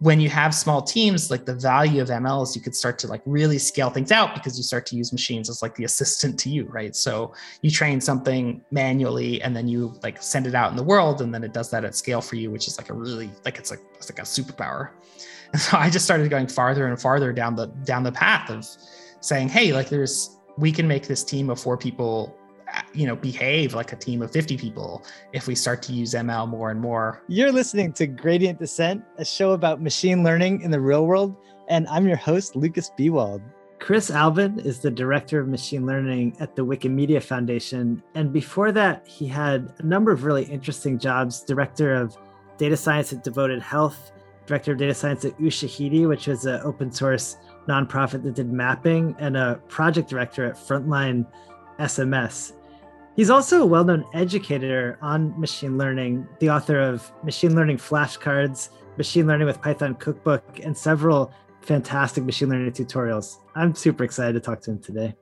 when you have small teams, like the value of ML is you could start to like really scale things out because you start to use machines as like the assistant to you, right? So you train something manually and then you like send it out in the world and then it does that at scale for you, which is like a really, like it's like a superpower. And so I just started going farther and farther down the path of saying, hey, like there's, we can make this team of 4 people, you know, behave like a team of 50 people if we start to use ML more and more. You're listening to Gradient Descent, a show about machine learning in the real world. And I'm your host, Lucas Biewald. Chris Alvin is the director of machine learning at the Wikimedia Foundation. And before that, he had a number of really interesting jobs, director of data science at Devoted Health, director of data science at Ushahidi, which was an open source nonprofit that did mapping, and a project director at Frontline SMS. He's also a well-known educator on machine learning, the author of Machine Learning Flashcards, Machine Learning with Python Cookbook, and several fantastic machine learning tutorials. I'm super excited to talk to him today.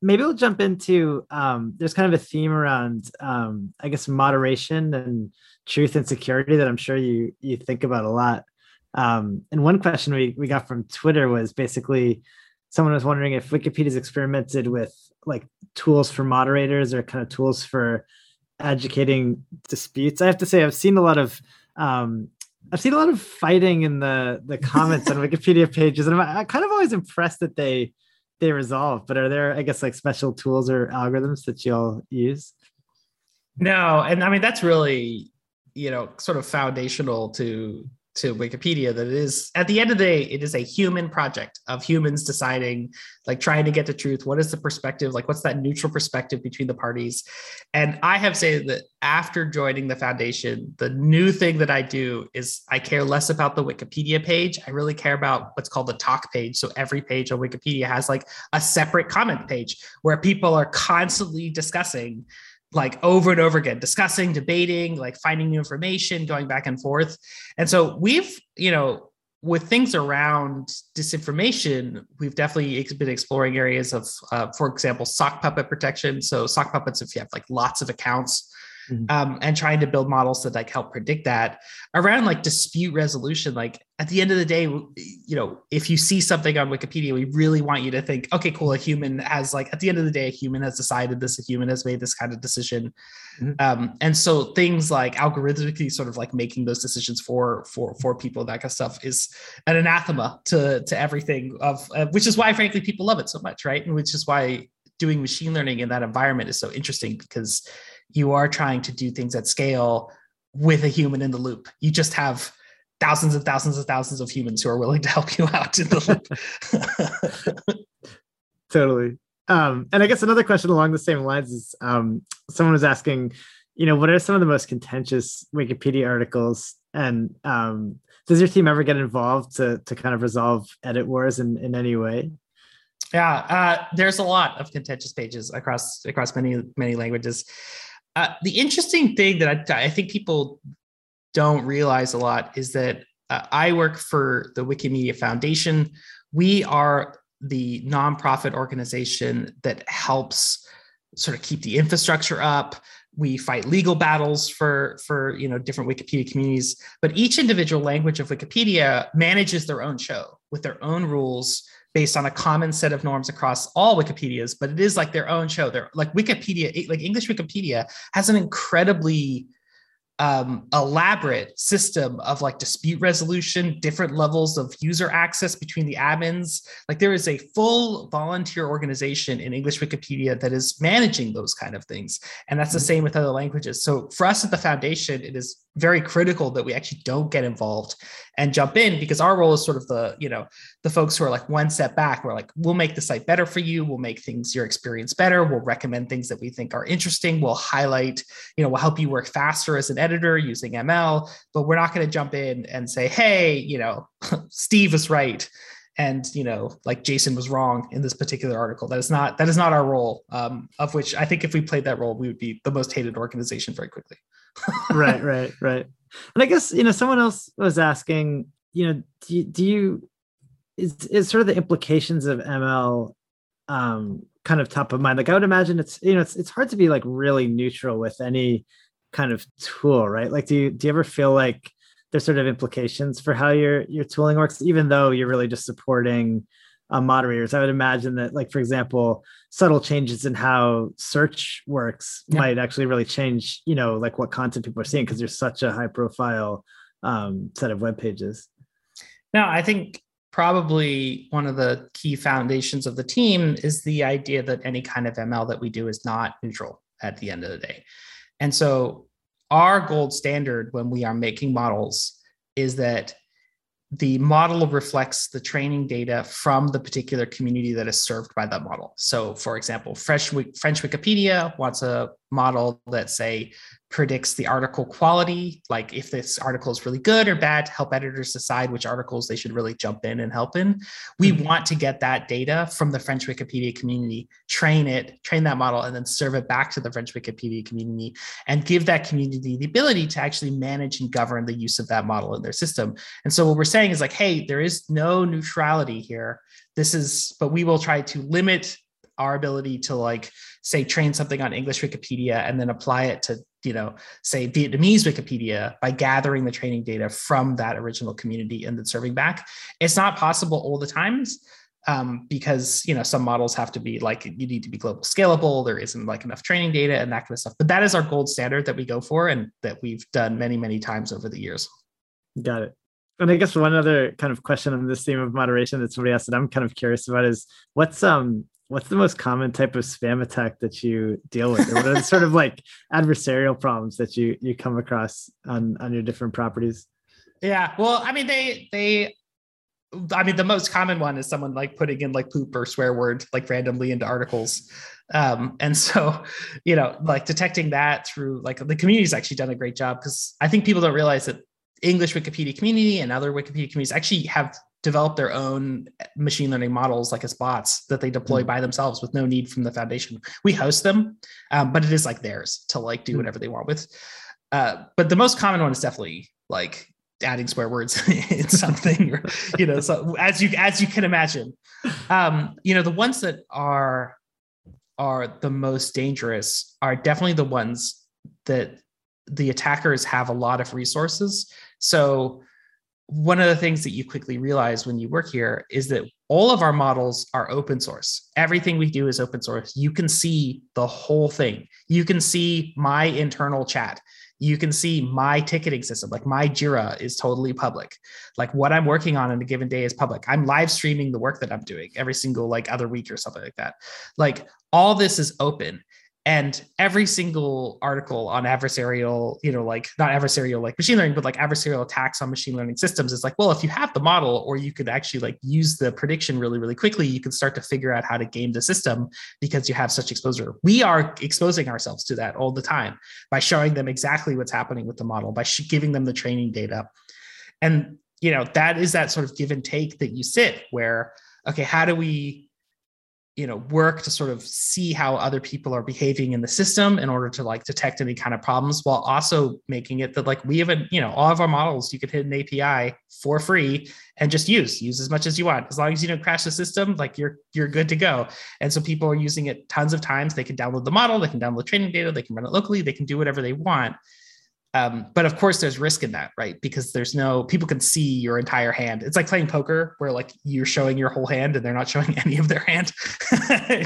Maybe we'll jump into, there's kind of a theme around, I guess, moderation and truth and security that I'm sure you think about a lot. And one question we got from Twitter was basically, someone was wondering if Wikipedia's experimented with like tools for moderators or kind of tools for adjudicating disputes. I have to say, I've seen a lot of fighting in the comments on Wikipedia pages, and I'm kind of always impressed that they resolve. But are there, I guess, like special tools or algorithms that y'all use? No, and I mean that's really, you know, sort of foundational to Wikipedia, that it is, at the end of the day, it is a human project of humans deciding, like trying to get the truth. What is the perspective? Like, what's that neutral perspective between the parties? And I have said that after joining the foundation, the new thing that I do is I care less about the Wikipedia page. I really care about what's called the talk page. So every page on Wikipedia has like a separate comment page where people are constantly discussing, like over and over again, discussing, debating, like finding new information, going back and forth. And so we've, you know, with things around disinformation, we've definitely been exploring areas of, for example, sock puppet protection. So sock puppets, if you have like lots of accounts, and trying to build models that like help predict that. Around like dispute resolution, like at the end of the day, you know, if you see something on Wikipedia, we really want you to think, okay, cool, a human has like, at the end of the day, a human has decided this, a human has made this kind of decision. And so things like algorithmically sort of like making those decisions for people, that kind of stuff is an anathema to everything of, which is why frankly, people love it so much, right? And which is why doing machine learning in that environment is so interesting, because you are trying to do things at scale with a human in the loop. You just have thousands and thousands and thousands of humans who are willing to help you out in the loop. Totally. And I guess another question along the same lines is, someone was asking, you know, what are some of the most contentious Wikipedia articles? And does your team ever get involved to kind of resolve edit wars in any way? Yeah, there's a lot of contentious pages across many languages. The interesting thing that I think people don't realize a lot is that I work for the Wikimedia Foundation. We are the nonprofit organization that helps sort of keep the infrastructure up. We fight legal battles for you know, different Wikipedia communities, but each individual language of Wikipedia manages their own show with their own rules based on a common set of norms across all Wikipedias, but it is like their own show. They're like Wikipedia, like English Wikipedia has an incredibly elaborate system of like dispute resolution, different levels of user access between the admins. Like there is a full volunteer organization in English Wikipedia that is managing those kind of things. And that's the same with other languages. So for us at the foundation, it is very critical that we actually don't get involved and jump in, because our role is sort of the, you know, the folks who are like one step back. We're like, we'll make the site better for you. We'll make things, your experience better. We'll recommend things that we think are interesting. We'll highlight, you know, we'll help you work faster as an editor using ML, but we're not going to jump in and say, hey, you know, Steve is right. And, you know, like Jason was wrong in this particular article. That is not our role, of which I think if we played that role, we would be the most hated organization very quickly. Right. And I guess, you know, someone else was asking, you know, do you is sort of the implications of ML kind of top of mind? Like I would imagine it's, you know, it's hard to be like really neutral with any kind of tool, right? Like, do you ever feel like there's sort of implications for how your tooling works, even though you're really just supporting moderators. I would imagine that, like, for example, subtle changes in how search works might actually really change, you know, like what content people are seeing, because there's such a high profile set of web pages. No, I think probably one of the key foundations of the team is the idea that any kind of ML that we do is not neutral at the end of the day. And so our gold standard when we are making models is that the model reflects the training data from the particular community that is served by that model. So for example, French Wikipedia wants a model that, say, predicts the article quality, like if this article is really good or bad, to help editors decide which articles they should really jump in and help in. We want to get that data from the French Wikipedia community, train that model, and then serve it back to the French Wikipedia community and give that community the ability to actually manage and govern the use of that model in their system. And so what we're saying is like, hey, there is no neutrality here. But we will try to limit our ability to, like, say, train something on English Wikipedia and then apply it to, you know, say, Vietnamese Wikipedia by gathering the training data from that original community and then serving back. It's not possible all the times because, you know, some models have to be, like, you need to be global scalable. There isn't, like, enough training data and that kind of stuff. But that is our gold standard that we go for and that we've done many, many times over the years. Got it. And I guess one other kind of question on this theme of moderation that somebody asked that I'm kind of curious about is what's the most common type of spam attack that you deal with? Or what are the sort of, like, adversarial problems that you come across on your different properties? Yeah, well, I mean, the most common one is someone, like, putting in, like, poop or swear word, like, randomly into articles. And so, you know, like, detecting that through, like, the community's actually done a great job, because I think people don't realize that English Wikipedia community and other Wikipedia communities actually have develop their own machine learning models, like as bots that they deploy by themselves with no need from the foundation. We host them, but it is, like, theirs to, like, do whatever they want with. But the most common one is definitely, like, adding swear words in something, or, you know, so as you can imagine. You know, the ones that are the most dangerous are definitely the ones that the attackers have a lot of resources. So one of the things that you quickly realize when you work here is that all of our models are open source. Everything we do is open source. You can see the whole thing. You can see my internal chat. You can see my ticketing system. Like, my Jira is totally public. Like, what I'm working on in a given day is public. I'm live streaming the work that I'm doing every single, like, other week or something like that. Like, all this is open. And every single article on adversarial, you know, like, not adversarial like machine learning, but like adversarial attacks on machine learning systems is like, well, if you have the model, or you could actually, like, use the prediction really, really quickly, you can start to figure out how to game the system because you have such exposure. We are exposing ourselves to that all the time by showing them exactly what's happening with the model, by giving them the training data. And, you know, that is that sort of give and take that you sit where, okay, how do we, you know, work to sort of see how other people are behaving in the system in order to, like, detect any kind of problems, while also making it that, like, we have a, you know, all of our models, you can hit an API for free and just use as much as you want. As long as you don't crash the system, like, you're good to go. And so people are using it tons of times. They can download the model, they can download training data, they can run it locally, they can do whatever they want. But of course there's risk in that, right? Because people can see your entire hand. It's like playing poker where, like, you're showing your whole hand and they're not showing any of their hand.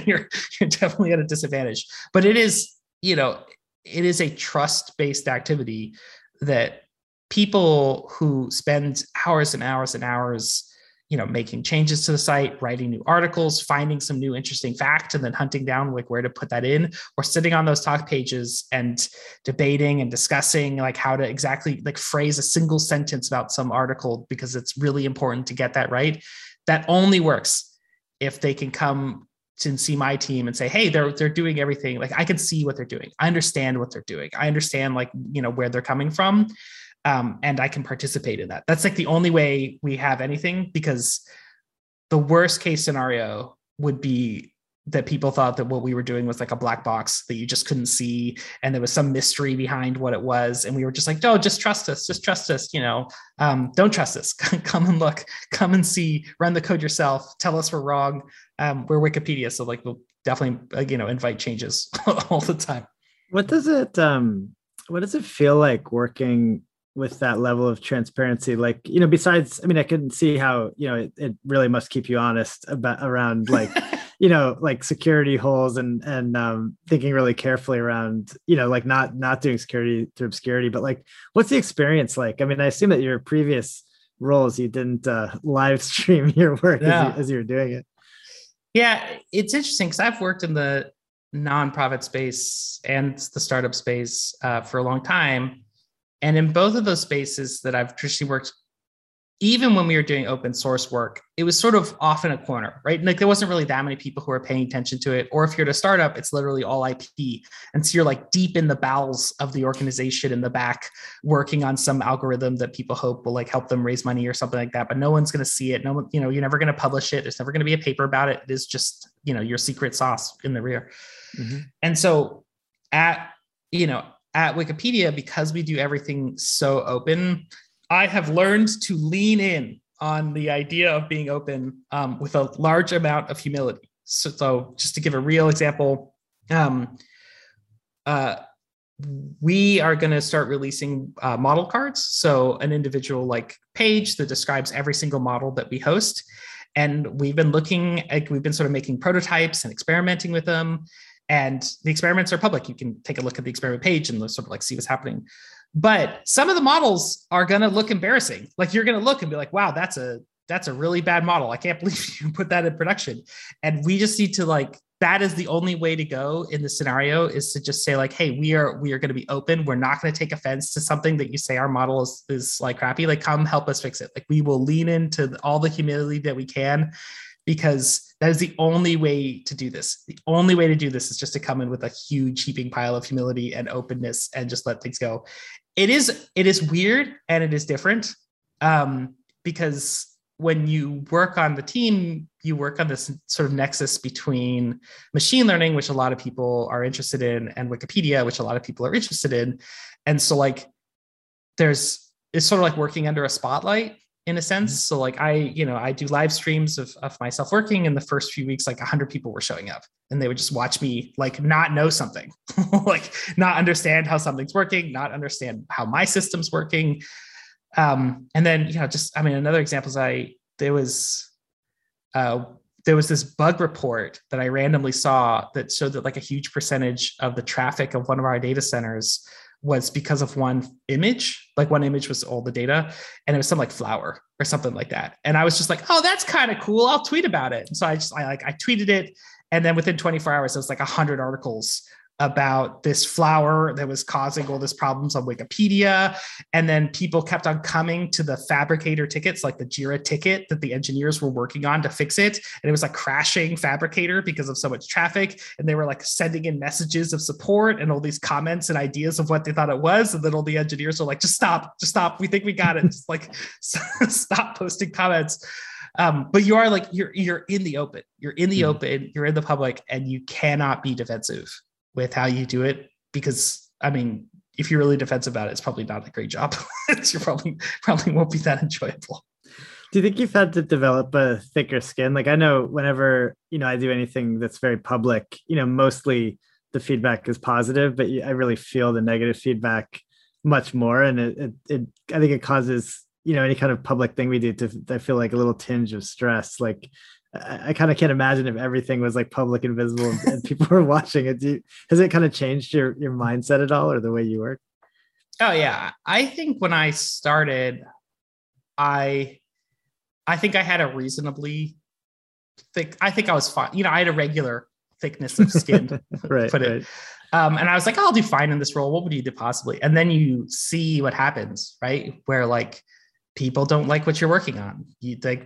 You're definitely at a disadvantage, but it is, you know, it is a trust-based activity that people who spend hours and hours and hours, you know, making changes to the site, writing new articles, finding some new interesting fact, and then hunting down, like, where to put that in, or sitting on those talk pages and debating and discussing, like, how to exactly, like, phrase a single sentence about some article because it's really important to get that right. That only works if they can come and see my team and say, hey, they're doing everything. Like, I can see what they're doing. I understand what they're doing. I understand, like, you know, where they're coming from. And I can participate in that. That's, like, the only way we have anything, because the worst case scenario would be that people thought that what we were doing was, like, a black box that you just couldn't see. And there was some mystery behind what it was. And we were just like, no, just trust us. Just trust us. You know, don't trust us. Come and look, come and see, run the code yourself. Tell us we're wrong. We're Wikipedia. So, like, we'll definitely, you know, invite changes all the time. What does it feel like working with that level of transparency, like, you know, besides, I mean, I can see how, you know, it really must keep you honest about around like, you know, like security holes and thinking really carefully around, you know, like not doing security through obscurity, but like, what's the experience like? I mean, I assume that your previous roles, you didn't live stream your work as you were doing it. Yeah, it's interesting because I've worked in the nonprofit space and the startup space for a long time. And in both of those spaces that I've traditionally worked, even when we were doing open source work, it was sort of off in a corner, right? Like there wasn't really that many people who were paying attention to it. Or if you're at a startup, it's literally all IP. And so you're like deep in the bowels of the organization in the back, working on some algorithm that people hope will like help them raise money or something like that. But no one's going to see it. No one, you know, you're never going to publish it. There's never going to be a paper about it. It is just, you know, your secret sauce in the rear. Mm-hmm. And so at Wikipedia, because we do everything so open, I have learned to lean in on the idea of being open with a large amount of humility. So just to give a real example, we are going to start releasing model cards. So an individual like page that describes every single model that we host. And we've been sort of making prototypes and experimenting with them. And the experiments are public. You can take a look at the experiment page and sort of like see what's happening. But some of the models are going to look embarrassing. Like you're going to look and be like, wow, that's a really bad model. I can't believe you put that in production. And we just need to like, that is the only way to go in this scenario, is to just say like, hey, we are going to be open. We're not going to take offense to something that you say our model is like crappy. Like come help us fix it. Like we will lean into all the humility that we can, because that is the only way to do this. The only way to do this is just to come in with a huge heaping pile of humility and openness and just let things go. It is weird and it is different because when you work on the team, you work on this sort of nexus between machine learning, which a lot of people are interested in, and Wikipedia, which a lot of people are interested in. And so like it's sort of like working under a spotlight, in a sense. So like I do live streams of myself working. In the first few weeks, like 100 people were showing up and they would just watch me like not know something, like not understand how something's working, not understand how my system's working. And then, you know, just, I mean, another example is there was this bug report that I randomly saw that showed that like a huge percentage of the traffic of one of our data centers was because of one image. Like one image was all the data, and it was some like flower or something like that. And I was just like, oh, that's kind of cool. I'll tweet about it. And so I tweeted it. And then within 24 hours, it was like 100 articles about this flower that was causing all these problems on Wikipedia. And then people kept on coming to the fabricator tickets, like the Jira ticket that the engineers were working on to fix it. And it was like crashing fabricator because of so much traffic. And they were like sending in messages of support and all these comments and ideas of what they thought it was. And then all the engineers were like, just stop. We think we got it. Just like stop posting comments. But you are like, you're in the open, you're in the public, and you cannot be defensive with how you do it, because I mean, if you're really defensive about it, it's probably not a great job. You probably won't be that enjoyable. Do you think you've had to develop a thicker skin? Like I know whenever, you know, I do anything that's very public, you know, mostly the feedback is positive, but I really feel the negative feedback much more. And I think it causes, you know, any kind of public thing we do to, I feel like, a little tinge of stress. Like I kind of can't imagine if everything was like public and visible and people were watching it. Has it kind of changed your mindset at all, or the way you work? Oh yeah. I think when I started, I think I had a reasonably thick, I think I was fine. You know, I had a regular thickness of skin, right. And I was like, I'll do fine in this role. What would you do possibly? And then you see what happens, right? Where like, people don't like what you're working on.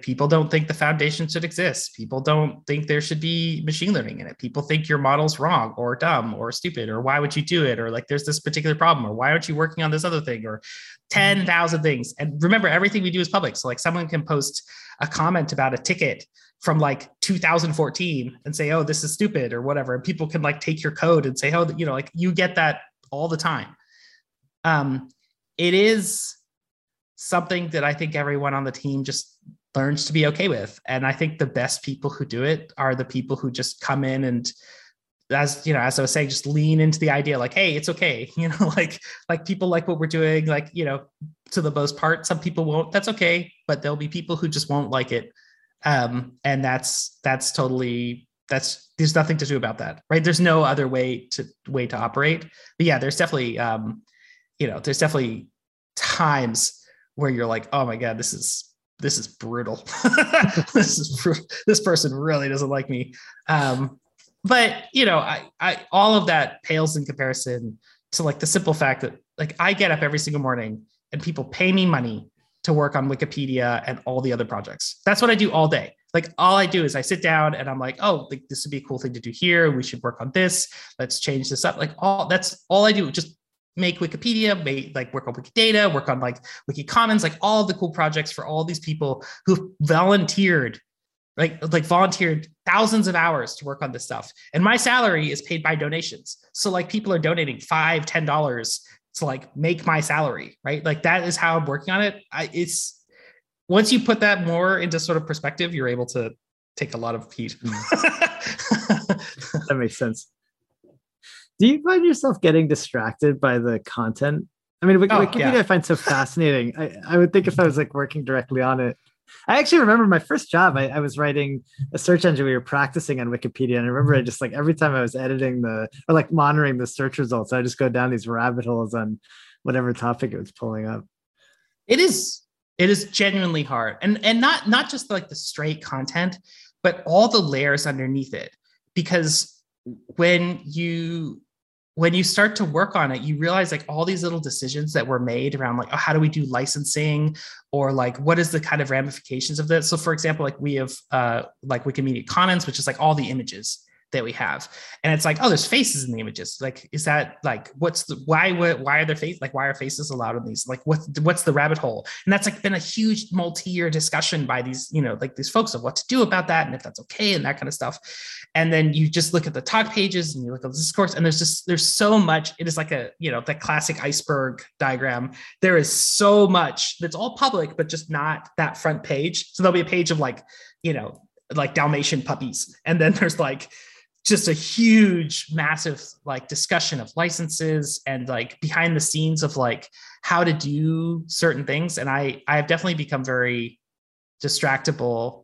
People don't think the foundation should exist. People don't think there should be machine learning in it. People think your model's wrong or dumb or stupid, or why would you do it? Or like, there's this particular problem, or why aren't you working on this other thing, or 10,000 things. And remember, everything we do is public. So like someone can post a comment about a ticket from like 2014 and say, oh, this is stupid or whatever. And people can like take your code and say, oh, you know, like you get that all the time. It is something that I think everyone on the team just learns to be okay with. And I think the best people who do it are the people who just come in and as you know, as I was saying, just lean into the idea like, hey, it's okay. You know, like people like what we're doing, like, you know, to the most part, some people won't, that's okay. But there'll be people who just won't like it. And that's totally, there's nothing to do about that, right? There's no other way to operate. But yeah, there's definitely, you know, there's definitely times where you're like, oh my God, this is brutal. This person really doesn't like me. But you know, I all of that pales in comparison to like the simple fact that like I get up every single morning and people pay me money to work on Wikipedia and all the other projects. That's what I do all day. Like all I do is I sit down and I'm like, oh, like this would be a cool thing to do here. We should work on this. Let's change this up. Like that's all I do. Just make Wikipedia, like work on Wikidata, work on like Wiki Commons, like all the cool projects for all these people who've volunteered, like volunteered thousands of hours to work on this stuff. And my salary is paid by donations. So like people are donating $5, $10 to like make my salary, right? Like that is how I'm working on it. It's once you put that more into sort of perspective, you're able to take a lot of heat. That makes sense. Do you find yourself getting distracted by the content? I mean, Wikipedia yeah. I find so fascinating. I would think if I was like working directly on it. I actually remember my first job, I was writing a search engine. We were practicing on Wikipedia. And I remember I just like every time I was editing or like monitoring the search results, I just go down these rabbit holes on whatever topic it was pulling up. It is genuinely hard. And not just like the straight content, but all the layers underneath it. Because when you start to work on it, you realize like all these little decisions that were made around like, oh, how do we do licensing, or like, what is the kind of ramifications of this? So for example, like we have like Wikimedia Commons, which is like all the images that we have. And it's like, oh, there's faces in the images. Like, is that like, why are there faces? Like, why are faces allowed in these? Like, what's the rabbit hole? And that's like been a huge multi-year discussion by these, you know, like these folks of what to do about that and if that's okay and that kind of stuff. And then you just look at the talk pages and you look at the discourse, and there's so much. It is like a, you know, the classic iceberg diagram. There is so much that's all public, but just not that front page. So there'll be a page of like, you know, like Dalmatian puppies. And then there's like just a huge, massive like discussion of licenses and like behind the scenes of like how to do certain things. And I have definitely become very distractible,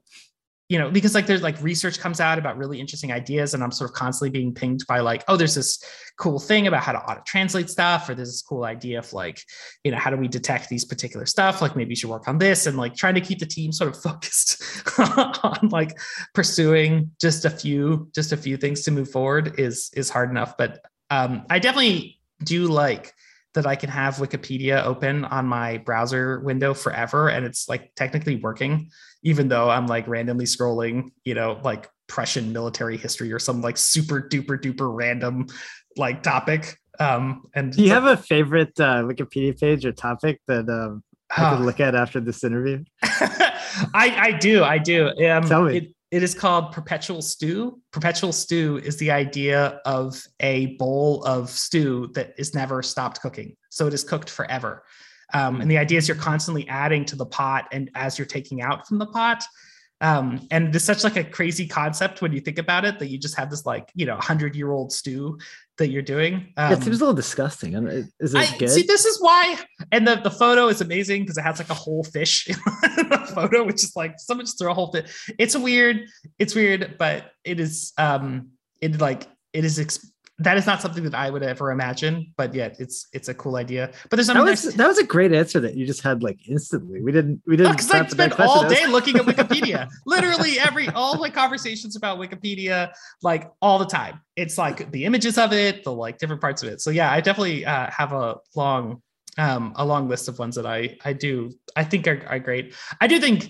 you know, because like there's like research comes out about really interesting ideas, and I'm sort of constantly being pinged by like, oh, there's this cool thing about how to auto translate stuff, or there's this cool idea of like, you know, how do we detect these particular stuff? Like maybe you should work on this, and like trying to keep the team sort of focused on like pursuing just a few things to move forward is hard enough. But I definitely do like that I can have Wikipedia open on my browser window forever. And it's like technically working, even though I'm like randomly scrolling, you know, like Prussian military history or some like super duper duper random like topic. And do you have a favorite Wikipedia page or topic that I could look at after this interview? I do. Tell me. It is called perpetual stew. Perpetual stew is the idea of a bowl of stew that is never stopped cooking. So it is cooked forever. And the idea is you're constantly adding to the pot and as you're taking out from the pot. And it's such like a crazy concept when you think about it, that you just have this like, you know, 100-year-old stew that you're doing. It seems a little disgusting. Is it good? See, this is why. And the photo is amazing because it has like a whole fish in the photo, which is like someone just threw a whole fish. It's weird, but it is, that is not something that I would ever imagine, but yet it's a cool idea. But there's something that was a great answer that you just had like instantly. We didn't because I spent all day looking at Wikipedia. Literally all my conversations about Wikipedia, like all the time. It's like the images of it, the like different parts of it. So yeah, I definitely have a long list of ones that I think are great. I do think,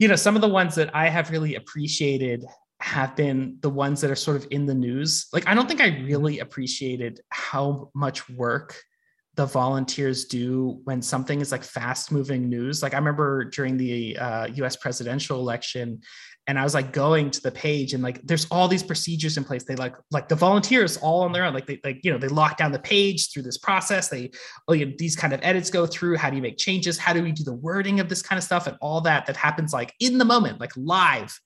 you know, some of the ones that I have really appreciated have been the ones that are sort of in the news. Like, I don't think I really appreciated how much work the volunteers do when something is like fast moving news. Like I remember during the US presidential election, and I was like going to the page and like, there's all these procedures in place. They like the volunteers all on their own, like they, like, you know, they lock down the page through this process. These kind of edits go through. How do you make changes? How do we do the wording of this kind of stuff? And all that happens like in the moment, like live.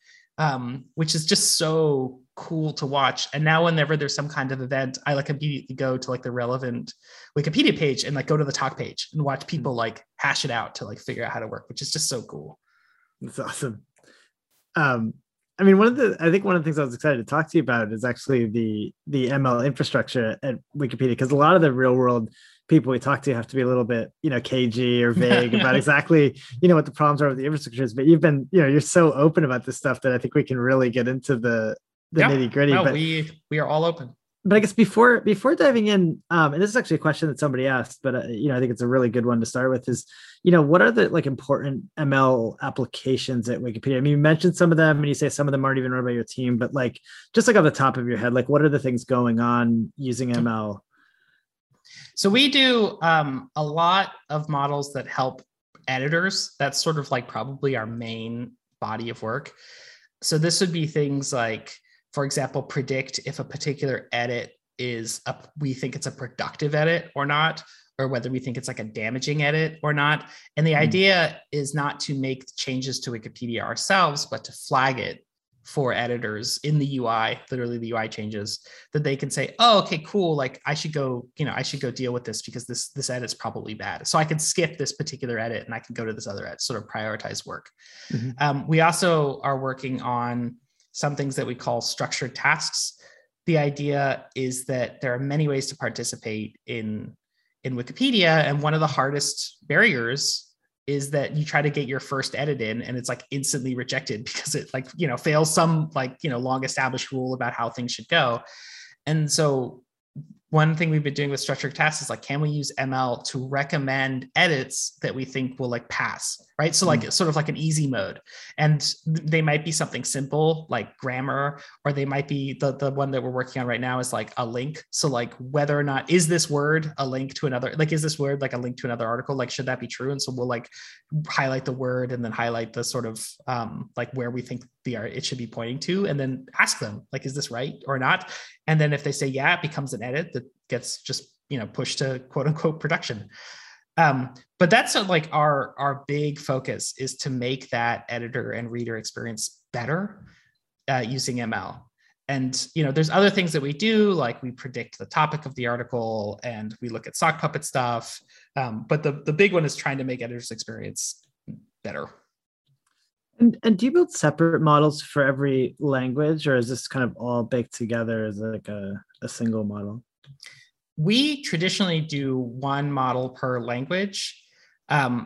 Which is just so cool to watch. And now whenever there's some kind of event, I like immediately go to like the relevant Wikipedia page and like go to the talk page and watch people like hash it out to like figure out how to work, which is just so cool. That's awesome. I mean, I think one of the things I was excited to talk to you about is actually the ML infrastructure at Wikipedia, because a lot of the real world people we talk to have to be a little bit, cagey or vague about exactly, what the problems are with the infrastructure is. But you've been, you're so open about this stuff that I think we can really get into the nitty gritty. No, but we are all open. But I guess before diving in, and this is actually a question that somebody asked, but I think it's a really good one to start with is, what are the like important ML applications at Wikipedia? I mean, you mentioned some of them, and you say some of them aren't even run by your team, but like just like on the top of your head, like what are the things going on using ML? So we do a lot of models that help editors. That's sort of like probably our main body of work. So this would be things like, for example, predict if a particular edit is we think it's a productive edit or not, or whether we think it's like a damaging edit or not. And the idea is not to make changes to Wikipedia ourselves, but to flag it for editors in the UI, literally the UI changes, that they can say, oh, okay, cool. Like I should go deal with this because this edit's probably bad. So I can skip this particular edit and I can go to this other edit, sort of prioritize work. Mm-hmm. We also are working on some things that we call structured tasks. The idea is that there are many ways to participate in Wikipedia. And one of the hardest barriers is that you try to get your first edit in and it's like instantly rejected because it like, fails some like, long established rule about how things should go. And so one thing we've been doing with structured tasks is like, can we use ML to recommend edits that we think will like pass, right? So like it's sort of like an easy mode, and they might be something simple like grammar, or they might be the one that we're working on right now is like a link. So like whether or not, is this word a link to another, like is this word like a link to another article? Like should that be true? And so we'll like highlight the word and then highlight the sort of like where we think it should be pointing to, and then ask them like, is this right or not? And then if they say yeah, it becomes an edit that gets just pushed to quote unquote production. But that's like our big focus is to make that editor and reader experience better using ML. And there's other things that we do, like we predict the topic of the article and we look at sock puppet stuff. But the big one is trying to make editors' experience better. And do you build separate models for every language, or is this kind of all baked together as like a single model? We traditionally do one model per language. Right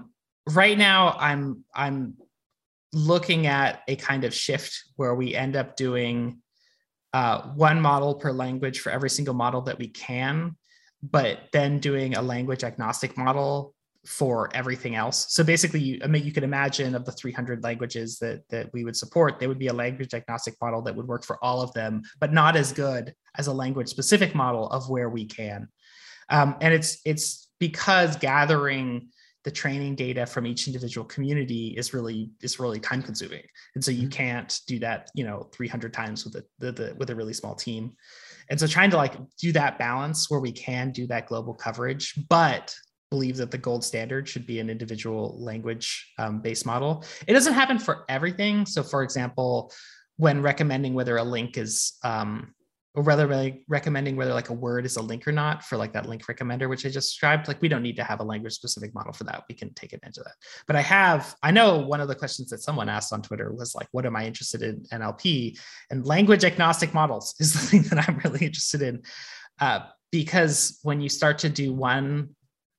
now, I'm looking at a kind of shift where we end up doing one model per language for every single model that we can, but then doing a language agnostic model for everything else. So basically, you can imagine of the 300 languages that we would support, there would be a language agnostic model that would work for all of them, but not as good as a language specific model of where we can. And it's because gathering the training data from each individual community is really time consuming, and so you can't do that 300 times with a really small team. And so trying to like do that balance where we can do that global coverage, but believe that the gold standard should be an individual language based model. It doesn't happen for everything. So for example, when recommending whether a link is, or rather like recommending whether like a word is a link or not for like that link recommender, which I just described, like we don't need to have a language specific model for that. We can take advantage of that. But I know one of the questions that someone asked on Twitter was like, what am I interested in NLP? And language agnostic models is the thing that I'm really interested in. Because when you start to do one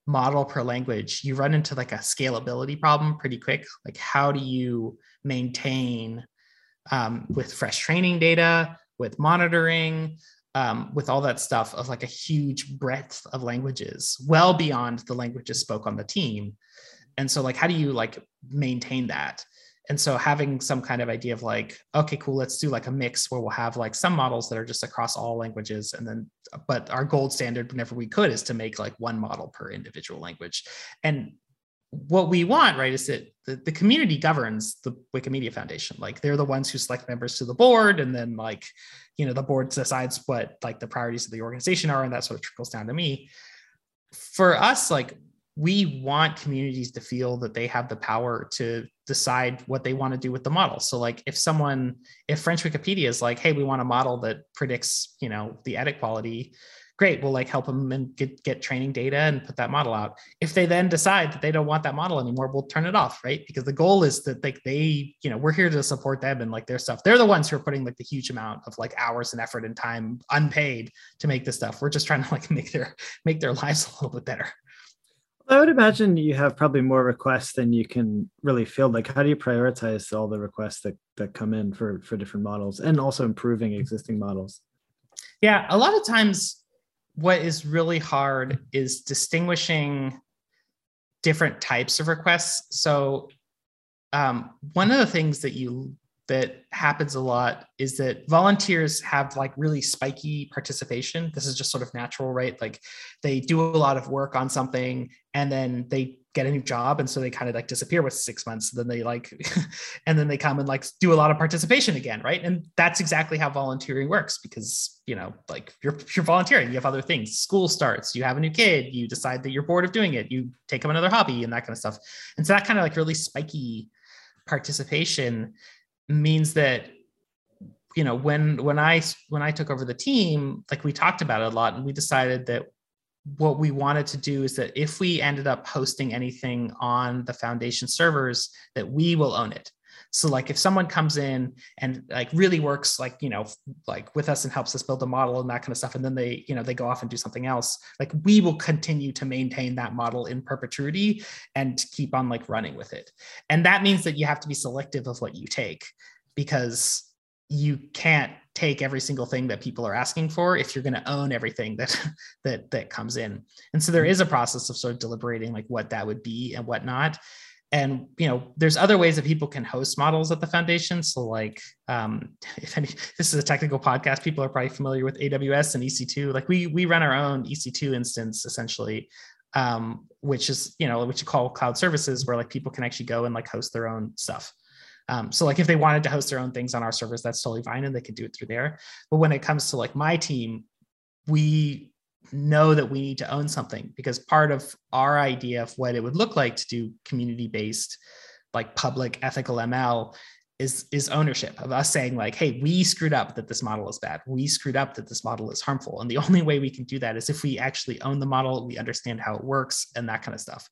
model per language, you run into like a scalability problem pretty quick. Like how do you maintain with fresh training data, with monitoring, with all that stuff of like a huge breadth of languages, well beyond the languages spoke on the team. And so like, how do you like maintain that? And so having some kind of idea of like, okay, cool, let's do like a mix where we'll have like some models that are just across all languages. And then, but our gold standard whenever we could is to make like one model per individual language. And what we want, right, is that the community governs the Wikimedia Foundation. Like they're the ones who select members to the board. And then like, the board decides what like the priorities of the organization are. And that sort of trickles down to me. For us, like we want communities to feel that they have the power to decide what they want to do with the model. So like if French Wikipedia is like, hey, we want a model that predicts, you know, the edit quality, great, we'll like help them and get training data and put that model out. If they then decide that they don't want that model anymore, we'll turn it off, right? Because the goal is that like they, you know, we're here to support them and like their stuff. They're the ones who are putting like the huge amount of like hours and effort and time unpaid to make this stuff. We're just trying to like make their lives a little bit better. I would imagine you have probably more requests than you can really field. Like, how do you prioritize all the requests that come in for different models and also improving existing models? Yeah, a lot of times, what is really hard is distinguishing different types of requests. So one of the things that happens a lot is that volunteers have like really spiky participation. This is just sort of natural, right? Like they do a lot of work on something and then they get a new job. And so they kind of like disappear with 6 months. Then they like, and then they come and like do a lot of participation again, right? And that's exactly how volunteering works because, you know, like you're volunteering, you have other things, school starts, you have a new kid, you decide that you're bored of doing it, you take up another hobby and that kind of stuff. And so that kind of like really spiky participation means that, you know, when I took over the team, like we talked about it a lot and we decided that what we wanted to do is that if we ended up hosting anything on the foundation servers, that we will own it. So like if someone comes in and like really works like, you know, like with us and helps us build a model and that kind of stuff, and then they, you know, they go off and do something else, like we will continue to maintain that model in perpetuity and keep on like running with it. And that means that you have to be selective of what you take, because you can't take every single thing that people are asking for if you're going to own everything that comes in. And so there is a process of sort of deliberating like what that would be and whatnot. And, you know, there's other ways that people can host models at the foundation. So like, this is a technical podcast, people are probably familiar with AWS and EC2. Like we run our own EC2 instance essentially, which is, you know, what you call cloud services, where like people can actually go and like host their own stuff. So like if they wanted to host their own things on our servers, that's totally fine and they can do it through there. But when it comes to like my team, we know that we need to own something, because part of our idea of what it would look like to do community-based, like public ethical ML is ownership of us saying like, hey, we screwed up that this model is bad. We screwed up that this model is harmful. And the only way we can do that is if we actually own the model, we understand how it works and that kind of stuff.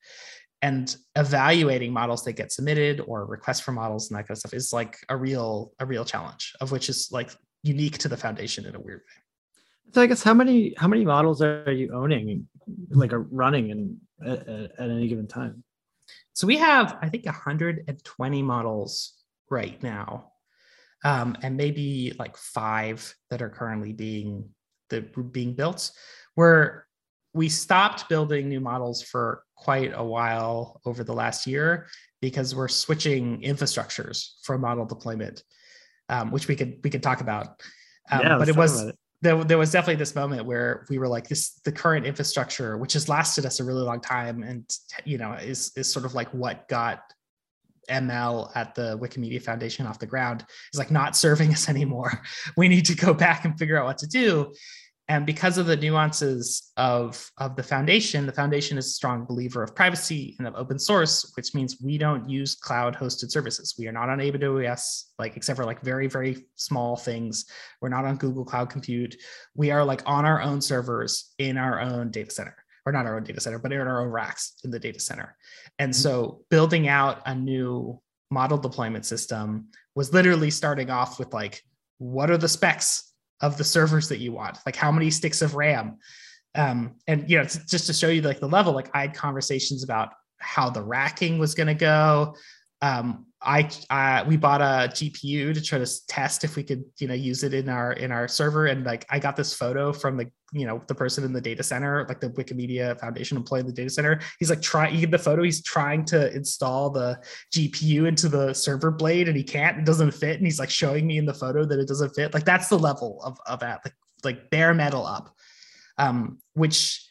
And evaluating models that get submitted or requests for models and that kind of stuff is like a real challenge, of which is like unique to the foundation in a weird way. So I guess how many models are you owning, like are running at any given time? So we have, I think, 120 models right now, and maybe like 5 that are currently being built. We stopped building new models for quite a while over the last year because we're switching infrastructures for model deployment, which we could talk about. But there was definitely this moment where we were like, the current infrastructure, which has lasted us a really long time and, you know, is sort of like what got ML at the Wikimedia Foundation off the ground, is like not serving us anymore. We need to go back and figure out what to do. And because of the nuances of the foundation is a strong believer of privacy and of open source, which means we don't use cloud hosted services. We are not on AWS, like except for like very, very small things. We're not on Google Cloud Compute. We are like on our own servers in our own data center, or not our own data center, but in our own racks in the data center. And so building out a new model deployment system was literally starting off with like, what are the specs of the servers that you want, like how many sticks of RAM? And, you know, just to show you like the level, like I had conversations about how the racking was going to go. We bought a GPU to try to test if we could, you know, use it in our server. And like, I got this photo from the, you know, the person in the data center, like the Wikimedia Foundation employee in the data center. He's like, he's trying to install the GPU into the server blade and he can't, it doesn't fit. And he's like showing me in the photo that it doesn't fit. Like that's the level of that, like bare metal up, which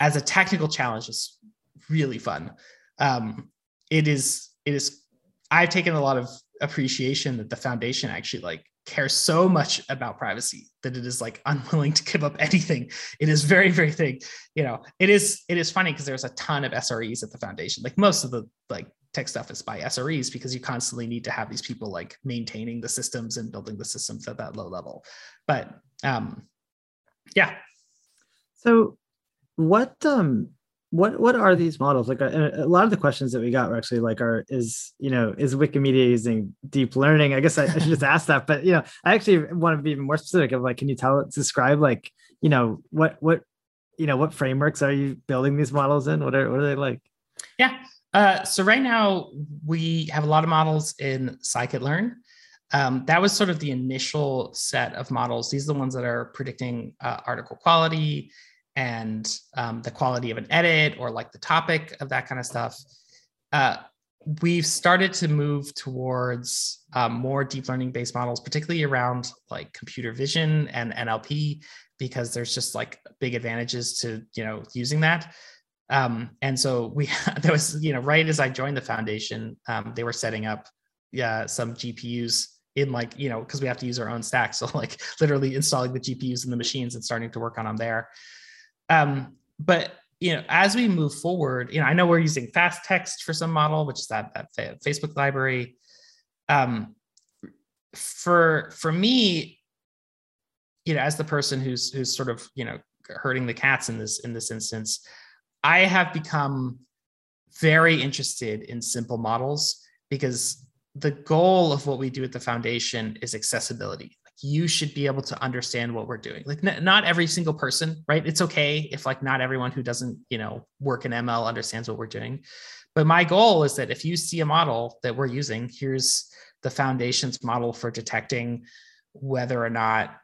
as a technical challenge is really fun. I've taken a lot of appreciation that the foundation actually like cares so much about privacy that it is like unwilling to give up anything. It is very, very thing. You know, it is funny because there's a ton of SREs at the foundation. Like most of the like tech stuff is by SREs, because you constantly need to have these people like maintaining the systems and building the systems at that low level. But yeah. So what are these models? Like a lot of the questions that we got were actually like, is Wikimedia using deep learning? I guess I should just ask that, but I actually want to be even more specific of like, can you describe like, what frameworks are you building these models in? What are they like? Yeah. So right now we have a lot of models in Scikit-learn. That was sort of the initial set of models. These are the ones that are predicting article quality and the quality of an edit or like the topic of that kind of stuff. We've started to move towards more deep learning based models, particularly around like computer vision and NLP, because there's just like big advantages to, using that. And so that was, right as I joined the foundation, they were setting up some GPUs in like, because we have to use our own stack. So like literally installing the GPUs in the machines and starting to work on them there. But, as we move forward, I know we're using FastText for some model, which is that Facebook library. For me, as the person who's sort of, herding the cats in this instance, I have become very interested in simple models, because the goal of what we do at the foundation is accessibility. Like, you should be able to understand what we're doing. Like not every single person, right? It's okay if like not everyone who doesn't, work in ML understands what we're doing. But my goal is that if you see a model that we're using, here's the foundation's model for detecting whether or not,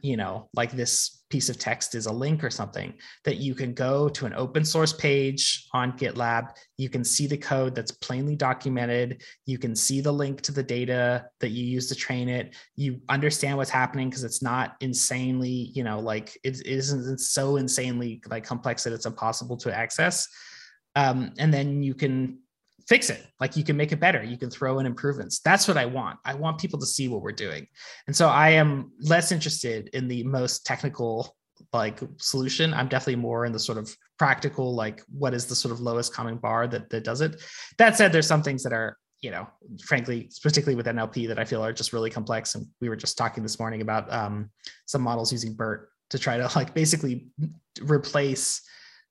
like this piece of text is a link or something, that you can go to an open source page on GitLab, you can see the code that's plainly documented, you can see the link to the data that you use to train it, you understand what's happening because it's not insanely, like it isn't so insanely like complex that it's impossible to access. And then you can fix it. Like you can make it better. You can throw in improvements. That's what I want. I want people to see what we're doing. And so I am less interested in the most technical like solution. I'm definitely more in the sort of practical, like what is the sort of lowest common bar that does it. That said, there's some things that are, frankly, particularly with NLP that I feel are just really complex. And we were just talking this morning about some models using BERT to try to like basically replace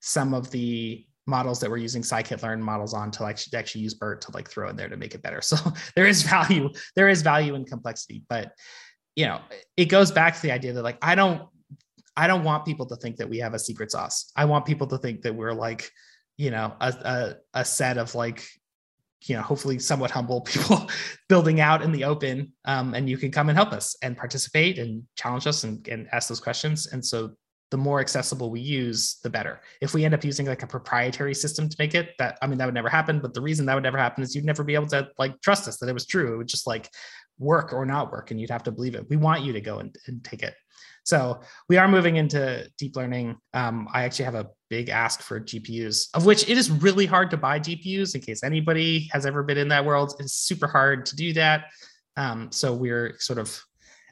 some of the models that we're using Scikit-learn models on to like actually use BERT to like throw in there to make it better. So there is value in complexity, but it goes back to the idea that like, I don't want people to think that we have a secret sauce. I want people to think that we're like, a set of like, hopefully somewhat humble people building out in the open, and you can come and help us and participate and challenge us and ask those questions. And so the more accessible we use, the better. If we end up using like a proprietary system to make it, that would never happen. But the reason that would never happen is you'd never be able to like trust us that it was true. It would just like work or not work, and you'd have to believe it. We want you to go and take it. So we are moving into deep learning. I actually have a big ask for GPUs, of which it is really hard to buy GPUs, in case anybody has ever been in that world. It's super hard to do that. So we're sort of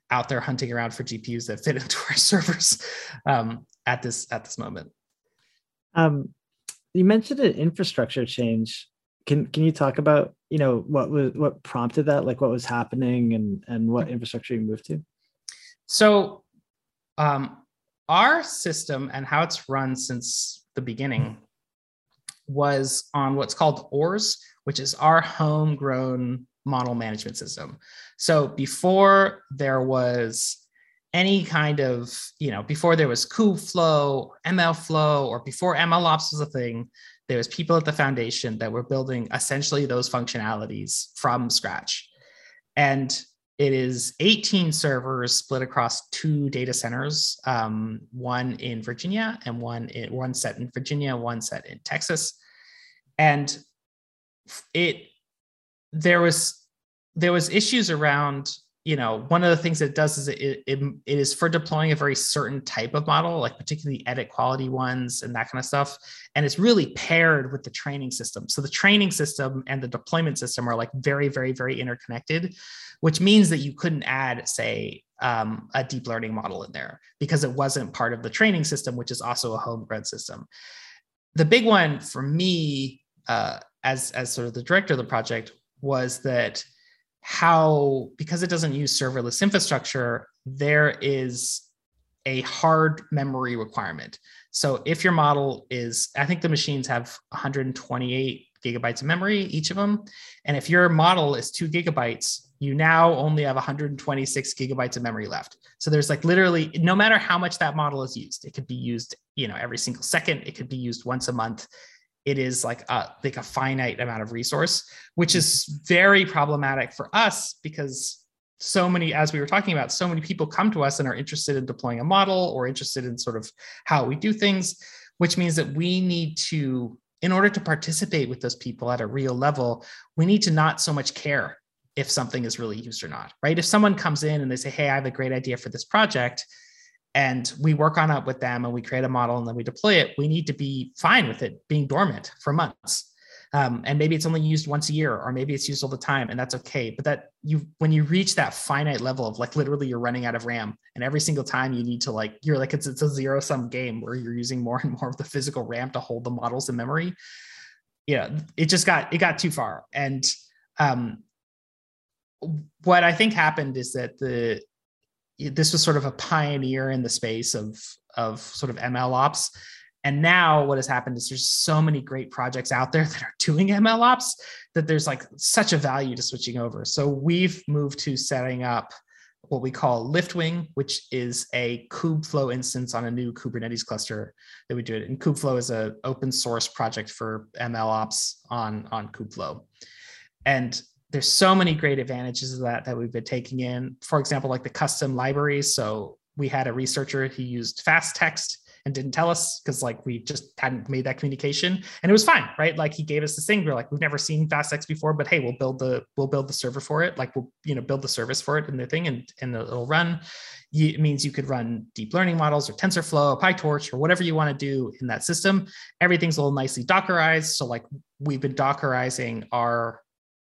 out there hunting around for GPUs that fit into our servers at this moment. You mentioned an infrastructure change. Can you talk about what prompted that? Like what was happening and what infrastructure you moved to? So our system and how it's run since the beginning was on what's called OARS, which is our homegrown model management system. So before there was any kind of, before there was Kubeflow, MLflow, or before MLOps was a thing, there was people at the foundation that were building essentially those functionalities from scratch. And it is 18 servers split across two data centers, one in Virginia and one set in Virginia, one set in Texas. And there was issues around, one of the things that it does is it is for deploying a very certain type of model, like particularly edit quality ones and that kind of stuff. And it's really paired with the training system. So the training system and the deployment system are like very, very, very interconnected, which means that you couldn't add, say, a deep learning model in there because it wasn't part of the training system, which is also a homegrown system. The big one for me, as sort of the director of the project, was that because it doesn't use serverless infrastructure, there is a hard memory requirement. So if your model is, I think the machines have 128 gigabytes of memory, each of them. And if your model is 2 gigabytes, you now only have 126 gigabytes of memory left. So there's like literally, no matter how much that model is used, it could be used, you know, every single second, it could be used once a month. It is like a finite amount of resource, which is very problematic for us because so many, as we were talking about, so many people come to us and are interested in deploying a model or interested in sort of how we do things, which means that we need to, in order to participate with those people at a real level, we need to not so much care if something is really used or not, right? If someone comes in and they say, hey, I have a great idea for this project, and we work on it with them and we create a model and then we deploy it, we need to be fine with it being dormant for months. And maybe it's only used once a year, or maybe it's used all the time, and that's okay. But that when you reach that finite level of like literally you're running out of RAM, and every single time you need to like, you're like, it's a zero sum game where you're using more and more of the physical RAM to hold the models in memory. Yeah, it just got too far. And what I think happened is that this was sort of a pioneer in the space of sort of ML ops. And now what has happened is there's so many great projects out there that are doing ML ops that there's like such a value to switching over. So we've moved to setting up what we call Liftwing, which is a Kubeflow instance on a new Kubernetes cluster that we do it. And Kubeflow is an open source project for ML ops on Kubeflow. And there's so many great advantages of that we've been taking in, for example, like the custom libraries. So we had a researcher who used FastText and didn't tell us because like we just hadn't made that communication, and it was fine, right? Like he gave us this thing. We're like, we've never seen FastText before, but hey, we'll build the server for it. Like we'll, you know, build the service for it and the thing, and it'll run. It means you could run deep learning models or TensorFlow, or PyTorch, or whatever you want to do in that system. Everything's a little nicely Dockerized. So like we've been Dockerizing our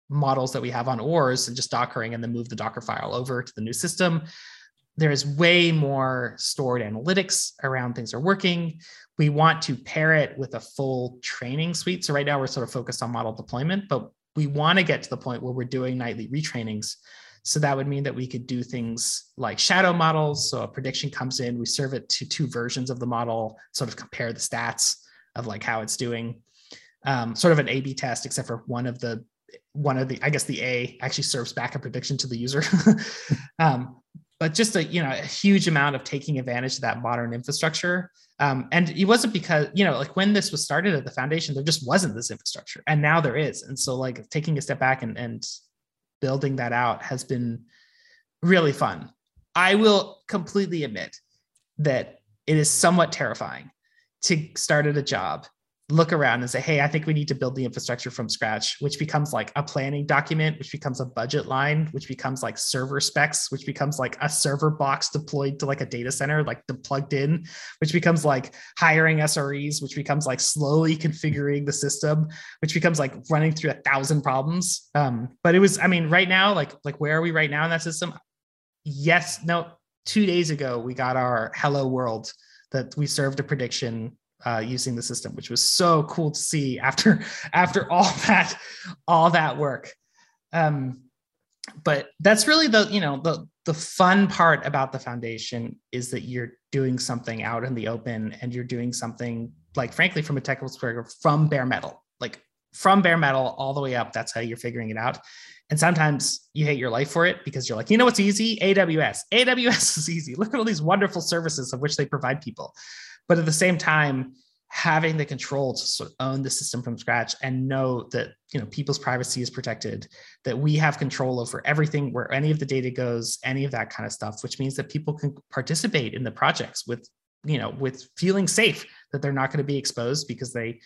models that we have on OARS and just Dockering, and then move the Docker file over to the new system. There is way more stored analytics around things are working. We want to pair it with a full training suite. So right now we're sort of focused on model deployment, but we want to get to the point where we're doing nightly retrainings. So that would mean that we could do things like shadow models. So a prediction comes in, we serve it to two versions of the model, sort of compare the stats of like how it's doing, sort of an A/B test, except for one of the, I guess the A actually serves back a prediction to the user. But just a huge amount of taking advantage of that modern infrastructure. And it wasn't because, you know, like when this was started at the foundation, there just wasn't this infrastructure, and now there is. And so like taking a step back and building that out has been really fun. I will completely admit that it is somewhat terrifying to start at a job, look around and say, hey, I think we need to build the infrastructure from scratch, which becomes like a planning document, which becomes a budget line, which becomes like server specs, which becomes like a server box deployed to like a data center, like plugged in, which becomes like hiring SREs, which becomes like slowly configuring the system, which becomes like running through 1,000 problems. But it was, I mean, right now, like where are we right now in that system? Yes, no, 2 days ago, we got our hello world that we served a prediction using the system, which was so cool to see after all that work. But that's really the fun part about the foundation is that you're doing something out in the open, and you're doing something like, frankly, from a technical perspective, from bare metal all the way up. That's how you're figuring it out. And sometimes you hate your life for it because you're like, you know what's easy? AWS. AWS is easy. Look at all these wonderful services of which they provide people. But at the same time, having the control to sort of own the system from scratch and know that, you know, people's privacy is protected, that we have control over everything, where any of the data goes, any of that kind of stuff, which means that people can participate in the projects with feeling safe that they're not going to be exposed because they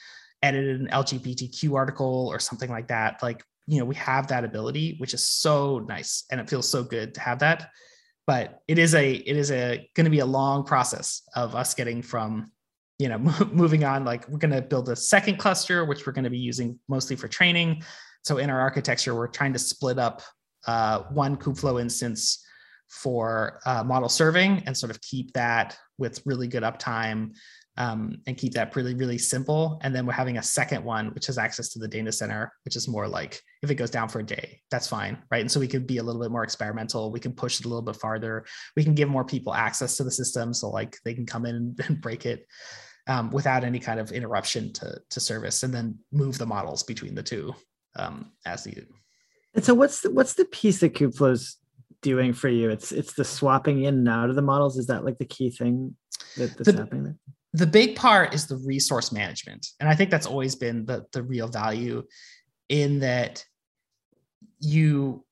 edited an LGBTQ article or something like that. Like, you know, we have that ability, which is so nice, and it feels so good to have that. But it is going to be a long process of us getting from, you know, moving on. Like we're going to build a second cluster, which we're going to be using mostly for training. So in our architecture, we're trying to split up one Kubeflow instance for model serving and sort of keep that with really good uptime and keep that really, really simple. And then we're having a second one, which has access to the data center, which is more like if it goes down for a day, that's fine, right? And so we could be a little bit more experimental. We can push it a little bit farther. We can give more people access to the system. So like they can come in and break it without any kind of interruption to service, and then move the models between the two as needed. And so what's the piece that Kubeflow's doing for you? It's the swapping in and out of the models. Is that like the key thing that's happening there? The big part is the resource management. And I think that's always been the real value, in that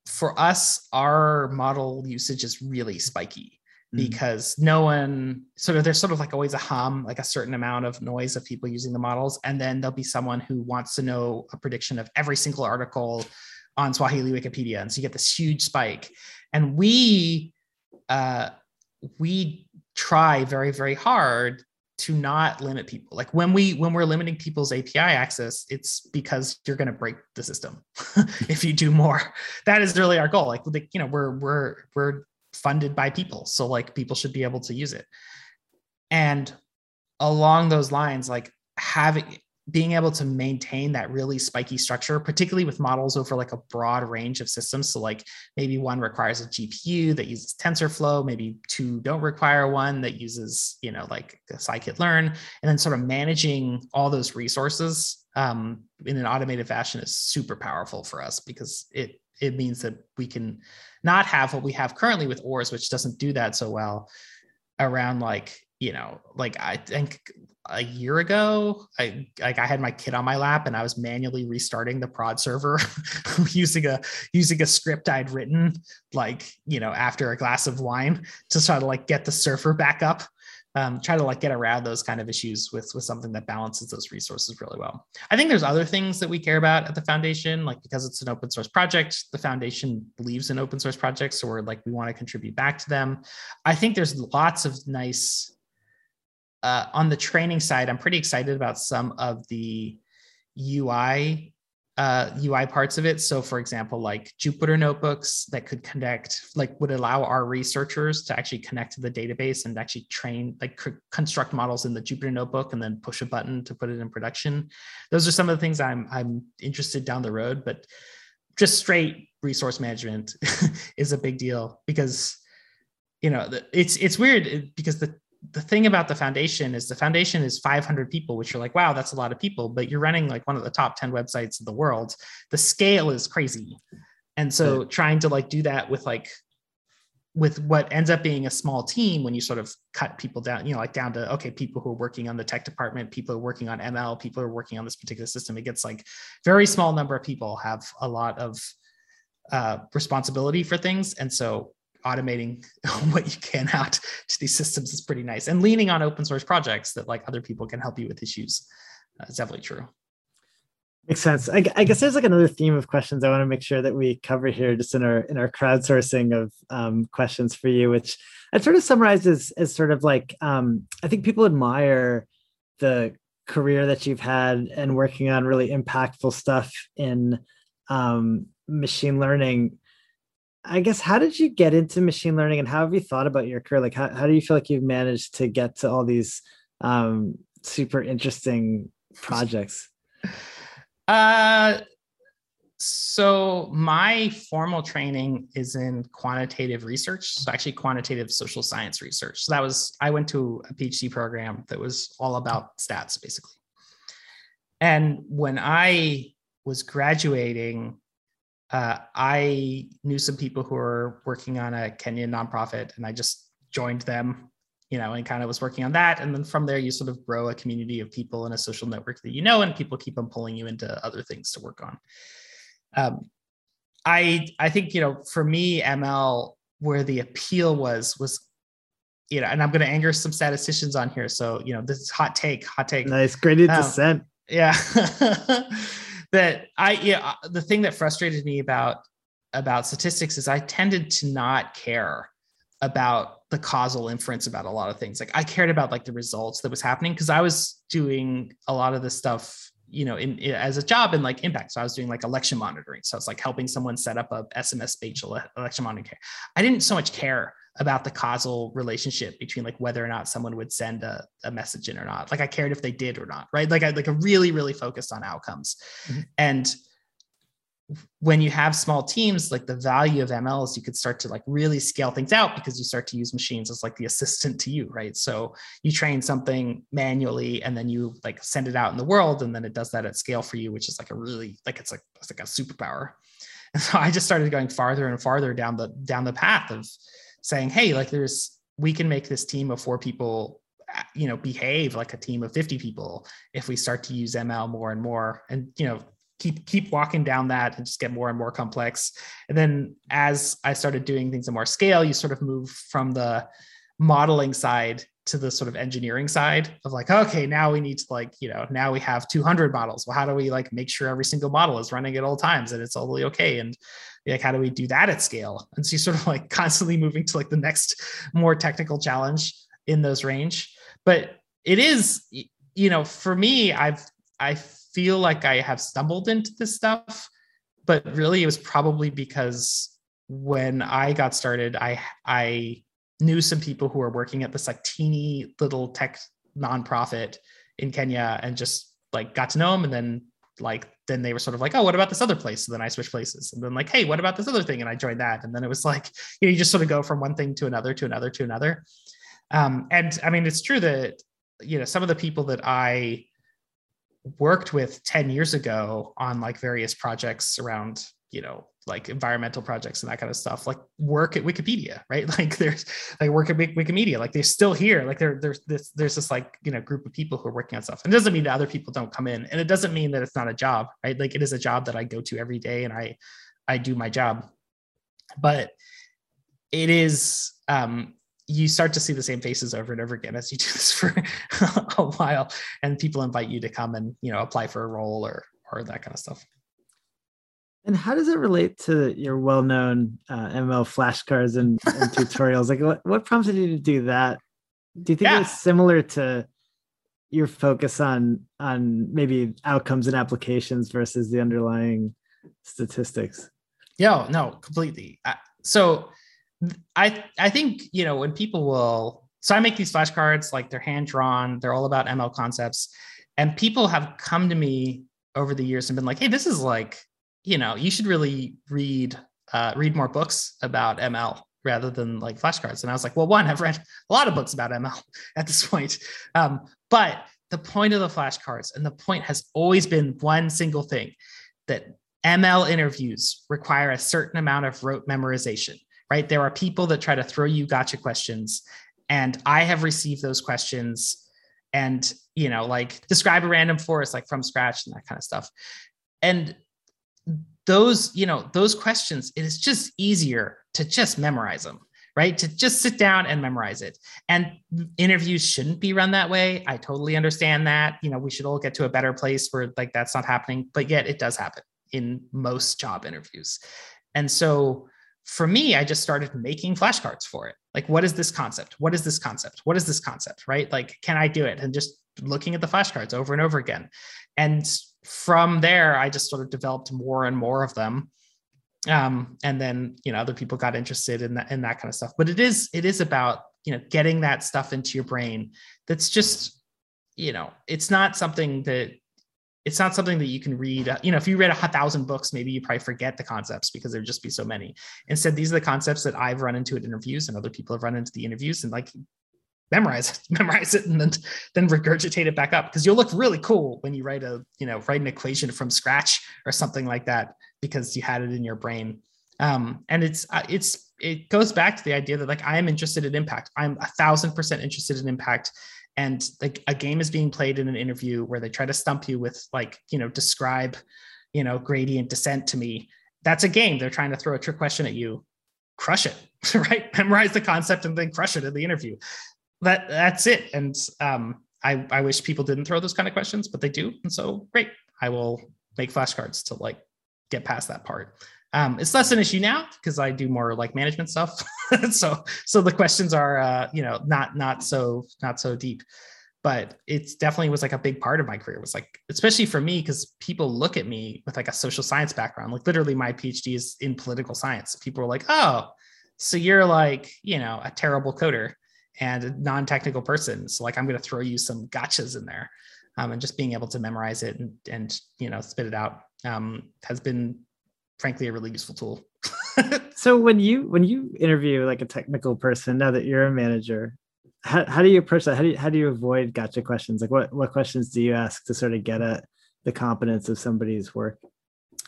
for us, our model usage is really spiky, because no one there's like always a hum, like a certain amount of noise of people using the models. And then there'll be someone who wants to know a prediction of every single article on Swahili Wikipedia. And so you get this huge spike. And we try very, very hard to not limit people. Like when we're limiting people's API access, it's because you're going to break the system if you do more. That is really our goal. Like, we're funded by people, so like people should be able to use it. And along those lines, like being able to maintain that really spiky structure, particularly with models over like a broad range of systems. So like maybe one requires a GPU that uses TensorFlow, maybe two don't require one that uses, like Scikit-learn, and then sort of managing all those resources in an automated fashion is super powerful for us, because it means that we can not have what we have currently with OARS, which doesn't do that so well around I think a year ago, I had my kid on my lap and I was manually restarting the prod server using a script I'd written, after a glass of wine, to try to get the server back up, try to get around those kind of issues with something that balances those resources really well. I think there's other things that we care about at the foundation, because it's an open source project, the foundation believes in open source projects. So we want to contribute back to them. I think there's lots of nice, on the training side, I'm pretty excited about some of the UI parts of it. So for example, Jupyter Notebooks that could connect, would allow our researchers to actually connect to the database and actually train, construct models in the Jupyter Notebook and then push a button to put it in production. Those are some of the things I'm interested down the road, but just straight resource management is a big deal, because, it's weird, because the thing about the foundation is 500 people, which you're like, wow, that's a lot of people, but you're running one of the top 10 websites in the world. The scale is crazy. And so trying to do that with what ends up being a small team, when you sort of cut people down, down to, okay, people who are working on the tech department, people who are working on ML, people who are working on this particular system, it gets very small number of people have a lot of responsibility for things. And so automating what you can out to these systems is pretty nice, and leaning on open source projects that other people can help you with issues is definitely true. Makes sense. I guess there's another theme of questions I want to make sure that we cover here, just in our crowdsourcing of questions for you, which I'd sort of summarize as sort of I think people admire the career that you've had and working on really impactful stuff in machine learning. I guess, how did you get into machine learning, and how have you thought about your career? How do you feel you've managed to get to all these super interesting projects? So my formal training is in quantitative research, so actually quantitative social science research. So I went to a PhD program that was all about stats, basically. And when I was graduating, I knew some people who were working on a Kenyan nonprofit, and I just joined them, and kind of was working on that. And then from there, you sort of grow a community of people in a social network that and people keep on pulling you into other things to work on. I think, for me, ML, where the appeal was, and I'm going to anger some statisticians on here. So, this is hot take. Nice. Gradient descent. Yeah. The thing that frustrated me about statistics is I tended to not care about the causal inference about a lot of things. I cared about the results that was happening, because I was doing a lot of this stuff you know, as a job in like impact. So I was doing like election monitoring. So it's like helping someone set up a SMS-based election monitoring. I didn't so much care about the causal relationship between like whether or not someone would send a message in or not. Like I cared if they did or not, right? Like I really, really focused on outcomes. Mm-hmm. And when you have small teams, like the value of ML is you could start to like really scale things out because you start to use machines as like the assistant to you, right? So you train something manually and then you like send it out in the world and then it does that at scale for you, which is like a really, like it's like a superpower. And so I just started going farther and farther down the path of saying, hey, like we can make this team of 4 people, you know, behave like a team of 50 people if we start to use ML more and more, and, you know, keep walking down that and just get more and more complex. And then as I started doing things at more scale, you sort of move from the modeling side to the sort of engineering side of like, okay, now we need to like, you know, now we have 200 models. Well, how do we like make sure every single model is running at all times and it's totally okay? And like, how do we do that at scale? And so you sort of like constantly moving to like the next more technical challenge in those range. But it is, you know, for me, I feel like I have stumbled into this stuff, but really it was probably because when I got started, I knew some people who were working at this like teeny little tech nonprofit in Kenya and just like got to know them. And then like, then they were sort of like, oh, what about this other place? So then I switched places and then like, hey, what about this other thing? And I joined that. And then it was like, you know, you just sort of go from one thing to another, to another, to another. And I mean, it's true that, you know, some of the people that I worked with 10 years ago on like various projects around, you know, like environmental projects and that kind of stuff, like work at Wikipedia, right? Like there's like work at Wikimedia, like they're still here. Like there's this like, you know, group of people who are working on stuff. And it doesn't mean that other people don't come in, and it doesn't mean that it's not a job, right? Like it is a job that I go to every day and I do my job, but it is, you start to see the same faces over and over again as you do this for a while, and people invite you to come and, you know, apply for a role or that kind of stuff. And how does it relate to your well-known ML flashcards and tutorials? Like what prompted you to do that? Do you think it's similar to your focus on maybe outcomes and applications versus the underlying statistics? Yeah, no, completely. So I think, you know, when people will, so I make these flashcards, like they're hand-drawn, they're all about ML concepts, and people have come to me over the years and been like, hey, this is like, you know, you should really read more books about ML rather than like flashcards. And I was like, well, one, I've read a lot of books about ML at this point. But the point of the flashcards, and the point has always been one single thing, that ML interviews require a certain amount of rote memorization, right? There are people that try to throw you gotcha questions, and I have received those questions, and, you know, like describe a random forest, like from scratch and that kind of stuff. And those, you know, those questions, it is just easier to just memorize them, right? To just sit down and memorize it. And interviews shouldn't be run that way. I totally understand that. You know, we should all get to a better place where like that's not happening, but yet it does happen in most job interviews. And so for me, I just started making flashcards for it. Like, what is this concept? What is this concept? What is this concept, right? Like, can I do it? And just looking at the flashcards over and over again. And from there, I just sort of developed more and more of them. And then, you know, other people got interested in that kind of stuff. But it is about, you know, getting that stuff into your brain. That's just, you know, it's not something that you can read. You know, if you read 1,000 books, maybe you probably forget the concepts because there'd just be so many. Instead, these are the concepts that I've run into at interviews and other people have run into the interviews, and like, memorize it, and then regurgitate it back up. Cause you'll look really cool when you write an equation from scratch or something like that, because you had it in your brain. And it goes back to the idea that like, I am interested in impact. I'm 1000% interested in impact. And like a game is being played in an interview where they try to stump you with like, you know, describe, you know, gradient descent to me. That's a game. They're trying to throw a trick question at you, crush it, right? Memorize the concept and then crush it in the interview. That's it. And I wish people didn't throw those kind of questions, but they do. And so great, I will make flashcards to like get past that part. It's less an issue now because I do more like management stuff. So the questions are, you know, not so deep. But it definitely was like a big part of my career. It was like, especially for me, because people look at me with like a social science background. Like literally my PhD is in political science. People are like, oh, so you're like, you know, a terrible coder and a non-technical person. So like, I'm going to throw you some gotchas in there. And just being able to memorize it and you know, spit it out has been, frankly, a really useful tool. So when you interview like a technical person, now that you're a manager, how do you approach that? How do you avoid gotcha questions? Like what questions do you ask to sort of get at the competence of somebody's work?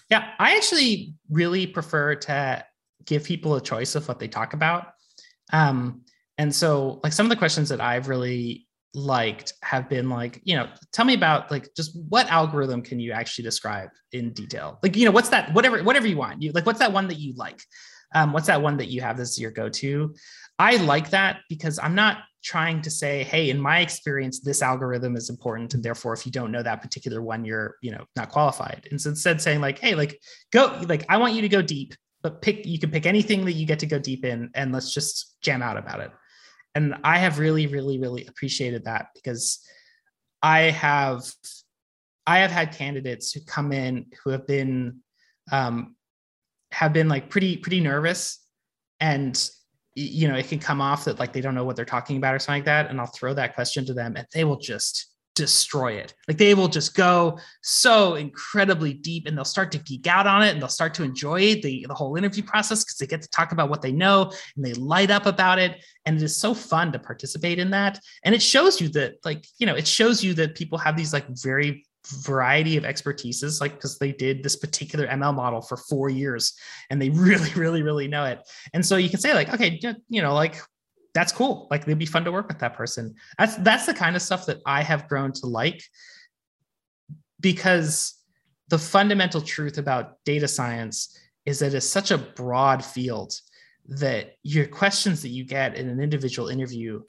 Yeah, I actually really prefer to give people a choice of what they talk about. And so like some of the questions that I've really liked have been like, you know, tell me about like just what algorithm can you actually describe in detail? Like, you know, what's that, whatever you want. You like, what's that one that you like? What's that one that you have that's your go-to? I like that because I'm not trying to say, hey, in my experience, this algorithm is important. And therefore, if you don't know that particular one, you're, you know, not qualified. And so instead saying like, hey, like go, like, I want you to go deep, but you can pick anything that you get to go deep in and let's just jam out about it. And I have really, really, really appreciated that because I have had candidates who come in who have been like pretty nervous, and you know it can come off that like they don't know what they're talking about or something like that. And I'll throw that question to them, and they will just destroy it. Like they will just go so incredibly deep, and they'll start to geek out on it, and they'll start to enjoy the whole interview process because they get to talk about what they know, and they light up about it. And it is so fun to participate in that. And it shows you that, like, you know, it shows you that people have these like very variety of expertises, like because they did this particular ML model for 4 years, and they really, really, really know it. And so you can say like, okay, you know, like, that's cool. Like it'd be fun to work with that person. That's the kind of stuff that I have grown to like, because the fundamental truth about data science is that it's such a broad field that your questions that you get in an individual interview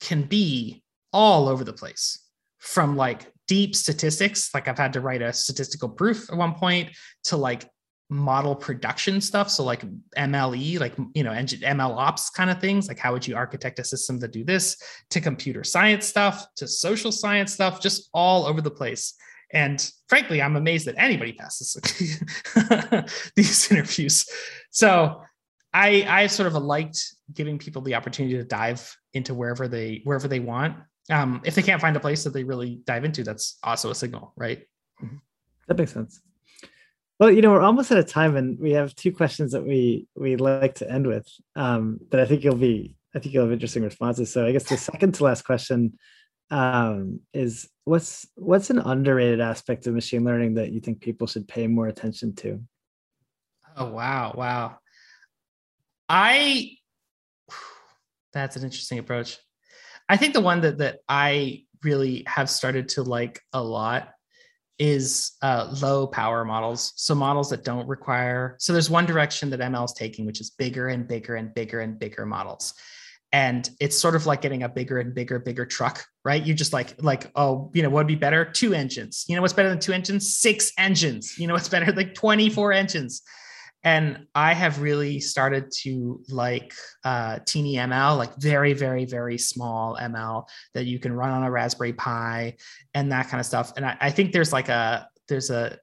can be all over the place, from like deep statistics, like I've had to write a statistical proof at one point, to like model production stuff. So like MLE, like, you know, ML ops kind of things, like how would you architect a system to do this, to computer science stuff, to social science stuff, just all over the place. And frankly, I'm amazed that anybody passes these interviews. So I sort of liked giving people the opportunity to dive into wherever they want. If they can't find a place that they really dive into, that's also a signal, right? That makes sense. Well, you know, we're almost out of time, and we have two questions that we like to end with that I think you'll have interesting responses. So I guess the second to last question is what's an underrated aspect of machine learning that you think people should pay more attention to? Oh, wow. That's an interesting approach. I think the one that I really have started to like a lot is low power models. So models that don't require, so there's one direction that ML is taking, which is bigger and bigger and bigger and bigger models. And it's sort of like getting a bigger and bigger truck, right? You just like, oh, you know, what'd be better? 2 engines. You know, what's better than 2 engines? 6 engines. You know, what's better? Like 24 engines. And I have really started to like teeny ML, like very, very, very small ML that you can run on a Raspberry Pi and that kind of stuff. And I think there's like there's a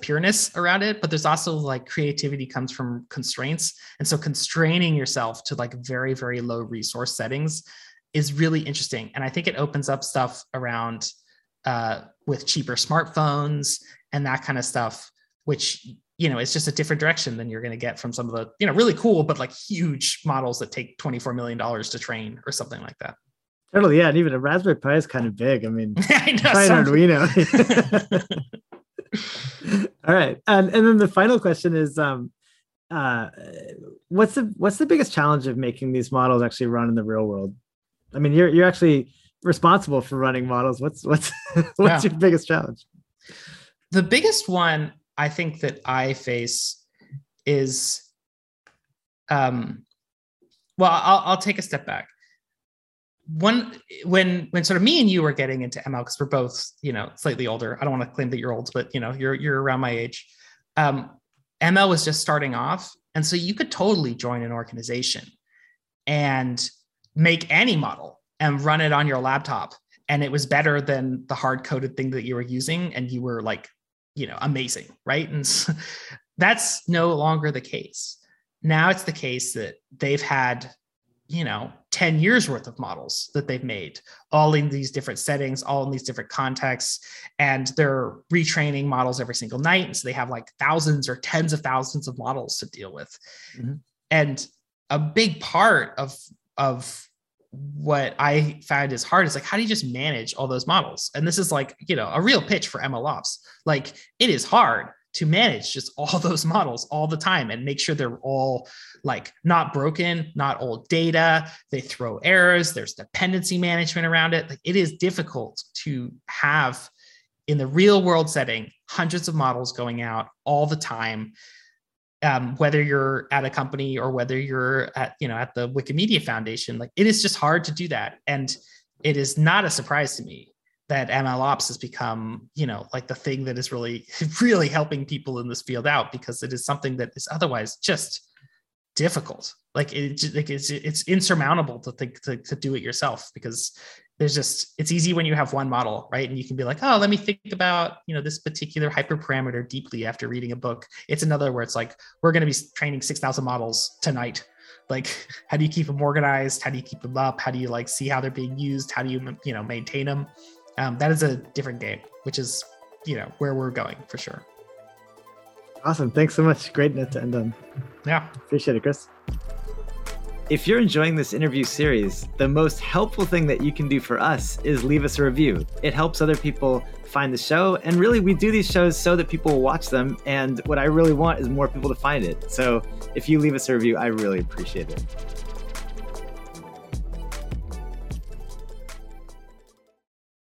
pureness around it, but there's also like creativity comes from constraints. And so constraining yourself to like very, very low resource settings is really interesting. And I think it opens up stuff around with cheaper smartphones and that kind of stuff, which, you know, it's just a different direction than you're going to get from some of the, you know, really cool, but like huge models that take $24 million to train or something like that. Totally. Yeah. And even a Raspberry Pi is kind of big. I mean, I know, Arduino. All right. And then the final question is, what's the biggest challenge of making these models actually run in the real world? I mean, you're actually responsible for running models. What's your biggest challenge? The biggest one I think that I face is, I'll take a step back. One, when sort of me and you were getting into ML, because we're both, you know, slightly older. I don't want to claim that you're old, but you know, you're around my age. ML was just starting off. And so you could totally join an organization and make any model and run it on your laptop and it was better than the hard-coded thing that you were using, and you were like, you know, amazing, right? And so that's no longer the case. Now it's the case that they've had, you know, 10 years worth of models that they've made, all in these different settings, all in these different contexts, and they're retraining models every single night. And so they have like thousands or tens of thousands of models to deal with. Mm-hmm. And a big part of what I found is hard is like, how do you just manage all those models? And this is like, you know, a real pitch for MLOps. Like, it is hard to manage just all those models all the time and make sure they're all like not broken, not old data, they throw errors, there's dependency management around it. Like, it is difficult to have in the real world setting, hundreds of models going out all the time, whether you're at a company or whether you're at, you know, at the Wikimedia Foundation. Like, it is just hard to do that. And it is not a surprise to me that MLOps has become, you know, like the thing that is really, really helping people in this field out, because it is something that is otherwise just difficult. Like, it's insurmountable to think to do it yourself, because there's just, it's easy when you have one model, right? And you can be like, oh, let me think about, you know, this particular hyperparameter deeply after reading a book. It's another where it's like, we're going to be training 6,000 models tonight. Like, how do you keep them organized? How do you keep them up? How do you like see how they're being used? How do you, you know, maintain them? That is a different game, which is, you know, where we're going for sure. Awesome. Thanks so much. Great note to end on. Yeah. Appreciate it, Chris. If you're enjoying this interview series, the most helpful thing that you can do for us is leave us a review. It helps other people find the show. And really, we do these shows so that people will watch them. And what I really want is more people to find it. So if you leave us a review, I really appreciate it.